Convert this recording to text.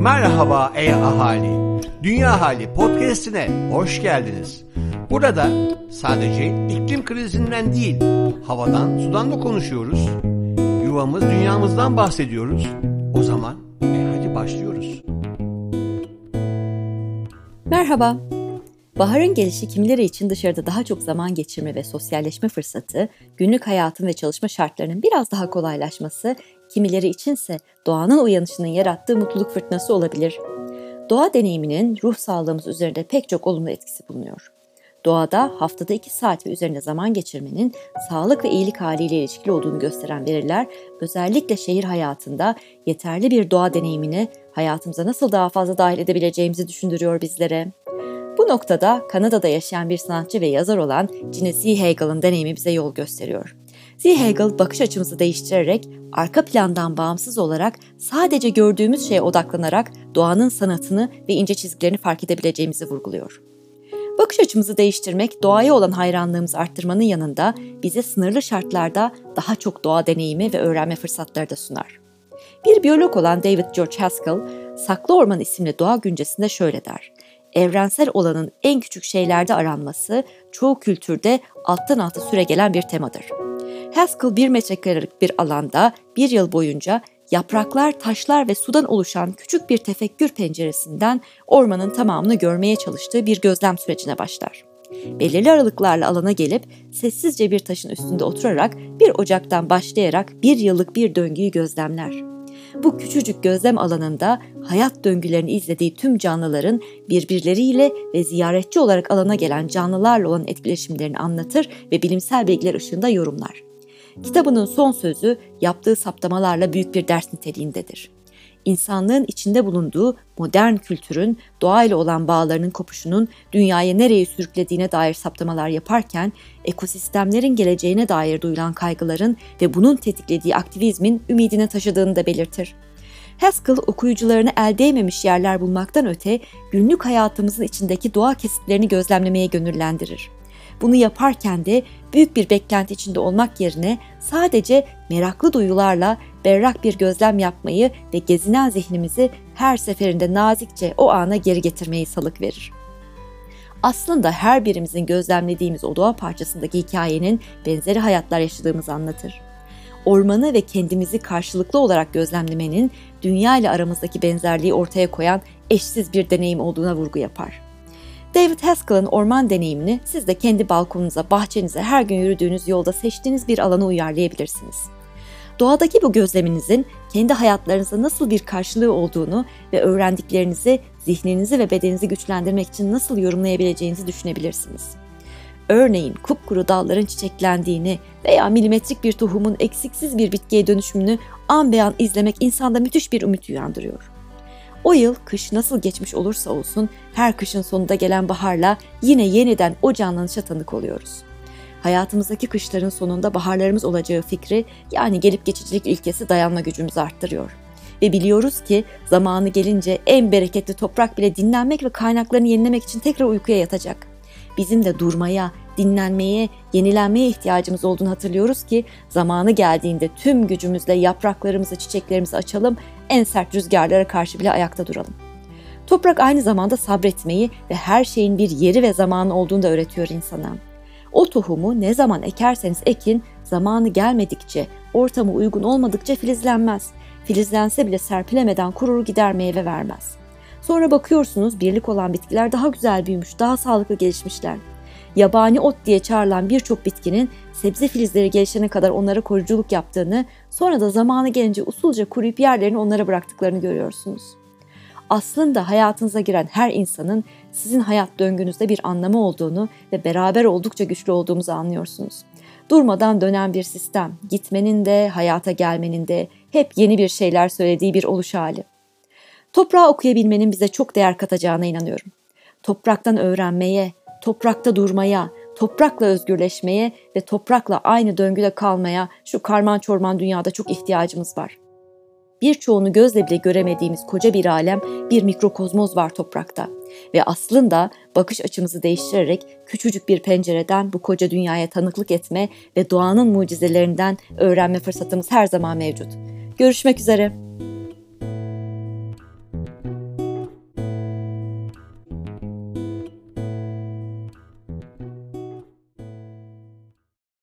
Merhaba ey ahali, Dünya Hali Podcast'ine hoş geldiniz. Burada sadece iklim krizinden değil, havadan sudan da konuşuyoruz. Yuvamız dünyamızdan bahsediyoruz. O zaman hadi başlıyoruz. Merhaba. Baharın gelişi kimileri için dışarıda daha çok zaman geçirme ve sosyalleşme fırsatı, günlük hayatın ve çalışma şartlarının biraz daha kolaylaşması, kimileri içinse doğanın uyanışının yarattığı mutluluk fırtınası olabilir. Doğa deneyiminin ruh sağlığımız üzerinde pek çok olumlu etkisi bulunuyor. Doğada haftada 2 saat ve üzerinde zaman geçirmenin sağlık ve iyilik haliyle ilişkili olduğunu gösteren veriler, özellikle şehir hayatında yeterli bir doğa deneyimini hayatımıza nasıl daha fazla dahil edebileceğimizi düşündürüyor bizlere. Bu noktada Kanada'da yaşayan bir sanatçı ve yazar olan Geneviève Hégal'ın deneyimi bize yol gösteriyor. Hegel bakış açımızı değiştirerek, arka plandan bağımsız olarak sadece gördüğümüz şeye odaklanarak doğanın sanatını ve ince çizgilerini fark edebileceğimizi vurguluyor. Bakış açımızı değiştirmek, doğaya olan hayranlığımızı arttırmanın yanında bize sınırlı şartlarda daha çok doğa deneyimi ve öğrenme fırsatları da sunar. Bir biyolog olan David George Haskell, Saklı Orman isimli doğa güncesinde şöyle der: evrensel olanın en küçük şeylerde aranması çoğu kültürde alttan alta süregelen bir temadır. Haskell 1 metrekarelik bir alanda bir yıl boyunca yapraklar, taşlar ve sudan oluşan küçük bir tefekkür penceresinden ormanın tamamını görmeye çalıştığı bir gözlem sürecine başlar. Belirli aralıklarla alana gelip sessizce bir taşın üstünde oturarak bir ocaktan başlayarak bir yıllık bir döngüyü gözlemler. Bu küçücük gözlem alanında hayat döngülerini izlediği tüm canlıların birbirleriyle ve ziyaretçi olarak alana gelen canlılarla olan etkileşimlerini anlatır ve bilimsel bilgiler ışığında yorumlar. Kitabının son sözü yaptığı saptamalarla büyük bir ders niteliğindedir. İnsanlığın içinde bulunduğu modern kültürün doğayla olan bağlarının kopuşunun dünyayı nereye sürüklediğine dair saptamalar yaparken, ekosistemlerin geleceğine dair duyulan kaygıların ve bunun tetiklediği aktivizmin ümidine taşıdığını da belirtir. Haskell, okuyucularını el değmemiş yerler bulmaktan öte, günlük hayatımızın içindeki doğa kesitlerini gözlemlemeye gönüllendirir. Bunu yaparken de büyük bir beklenti içinde olmak yerine sadece meraklı duyularla berrak bir gözlem yapmayı ve gezinen zihnimizi her seferinde nazikçe o ana geri getirmeyi salık verir. Aslında her birimizin gözlemlediğimiz o doğa parçasındaki hikayenin benzeri hayatlar yaşadığımızı anlatır. Ormanı ve kendimizi karşılıklı olarak gözlemlemenin dünya ile aramızdaki benzerliği ortaya koyan eşsiz bir deneyim olduğuna vurgu yapar. David Haskell'ın orman deneyimini siz de kendi balkonunuza, bahçenize, her gün yürüdüğünüz yolda seçtiğiniz bir alana uyarlayabilirsiniz. Doğadaki bu gözleminizin kendi hayatlarınızda nasıl bir karşılığı olduğunu ve öğrendiklerinizi, zihninizi ve bedeninizi güçlendirmek için nasıl yorumlayabileceğinizi düşünebilirsiniz. Örneğin kupkuru dalların çiçeklendiğini veya milimetrik bir tohumun eksiksiz bir bitkiye dönüşümünü an be an izlemek insanda müthiş bir ümit uyandırıyor. O yıl kış nasıl geçmiş olursa olsun her kışın sonunda gelen baharla yine yeniden o canlanışa tanık oluyoruz. Hayatımızdaki kışların sonunda baharlarımız olacağı fikri, yani gelip geçicilik ilkesi dayanma gücümüzü arttırıyor. Ve biliyoruz ki zamanı gelince en bereketli toprak bile dinlenmek ve kaynaklarını yenilemek için tekrar uykuya yatacak. Bizim de durmaya, dinlenmeye, yenilenmeye ihtiyacımız olduğunu hatırlıyoruz ki zamanı geldiğinde tüm gücümüzle yapraklarımızı, çiçeklerimizi açalım, en sert rüzgarlara karşı bile ayakta duralım. Toprak aynı zamanda sabretmeyi ve her şeyin bir yeri ve zamanı olduğunu da öğretiyor insana. O tohumu ne zaman ekerseniz ekin, zamanı gelmedikçe, ortamı uygun olmadıkça filizlenmez. Filizlense bile serpilemeden kurur gider, meyve vermez. Sonra bakıyorsunuz birlik olan bitkiler daha güzel büyümüş, daha sağlıklı gelişmişler. Yabani ot diye çağrılan birçok bitkinin sebze filizleri gelişene kadar onlara koruyuculuk yaptığını, sonra da zamanı gelince usulca kuruyup yerlerini onlara bıraktıklarını görüyorsunuz. Aslında hayatınıza giren her insanın sizin hayat döngünüzde bir anlamı olduğunu ve beraber oldukça güçlü olduğumuzu anlıyorsunuz. Durmadan dönen bir sistem, gitmenin de hayata gelmenin de hep yeni bir şeyler söylediği bir oluş hali. Toprağı okuyabilmenin bize çok değer katacağına inanıyorum. Topraktan öğrenmeye, toprakta durmaya, toprakla özgürleşmeye ve toprakla aynı döngüde kalmaya şu karman çorman dünyada çok ihtiyacımız var. Birçoğunu gözle bile göremediğimiz koca bir alem, bir mikrokozmoz var toprakta. Ve aslında bakış açımızı değiştirerek küçücük bir pencereden bu koca dünyaya tanıklık etme ve doğanın mucizelerinden öğrenme fırsatımız her zaman mevcut. Görüşmek üzere.